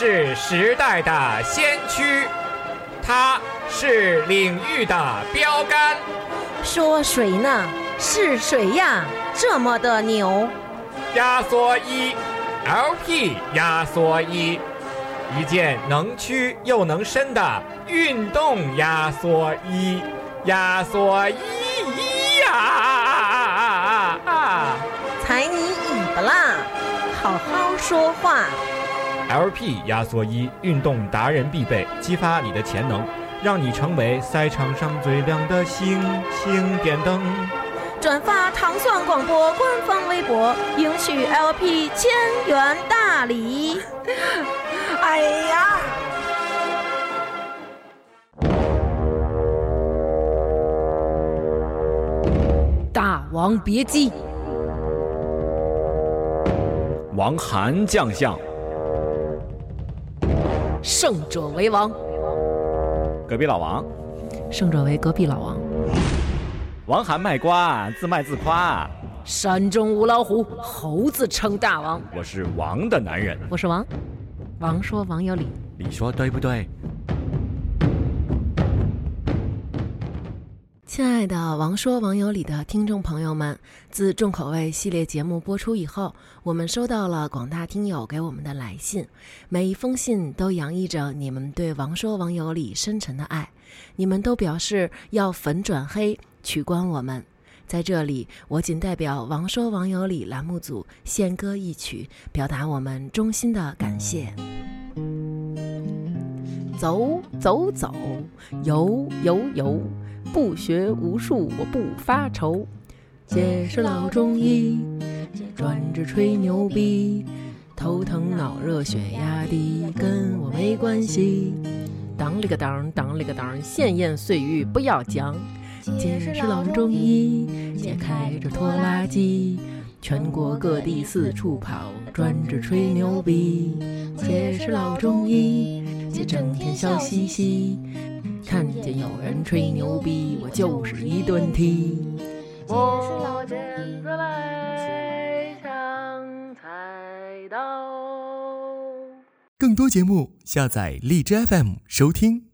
是时代的先驱，它是领域的标杆。说谁呢？是谁呀？这么的牛？压缩衣 LP 压缩衣，一件能屈又能伸的运动压缩衣。压缩衣呀！踩你尾巴啦！好好说话。LP 压缩衣，运动达人必备，激发你的潜能，让你成为赛场上最亮的星星点灯。转发糖蒜广播官方微博，赢取 LP 1,000元大礼。哎呀！大王别姬，王韩将相，胜者为王。隔壁老王，胜者为隔壁老王。王韩卖瓜，自卖自夸。山中无老虎，猴子称大王。我是王的男人，我是王。王说王有理，你说对不对？亲爱的王说王有理的听众朋友们，自重口味系列节目播出以后，我们收到了广大听友给我们的来信，每一封信都洋溢着你们对王说王有理深沉的爱，你们都表示要粉转黑取关我们。在这里，我仅代表王说王有理栏目组献歌一曲，表达我们衷心的感谢。走走走，游游游，不学无术我不发愁。姐是老中医，专治吹牛逼，头疼脑热血压低跟我没关系。当里个当当里个当，闲言碎语不要讲。姐是老中医，姐开着拖拉机，全国各地四处跑，专治吹牛逼。姐是老中医，姐整天笑嘻嘻，看见有人吹牛逼我就是一顿踢。我捡着来像菜刀。更多节目下载荔枝 FM 收听。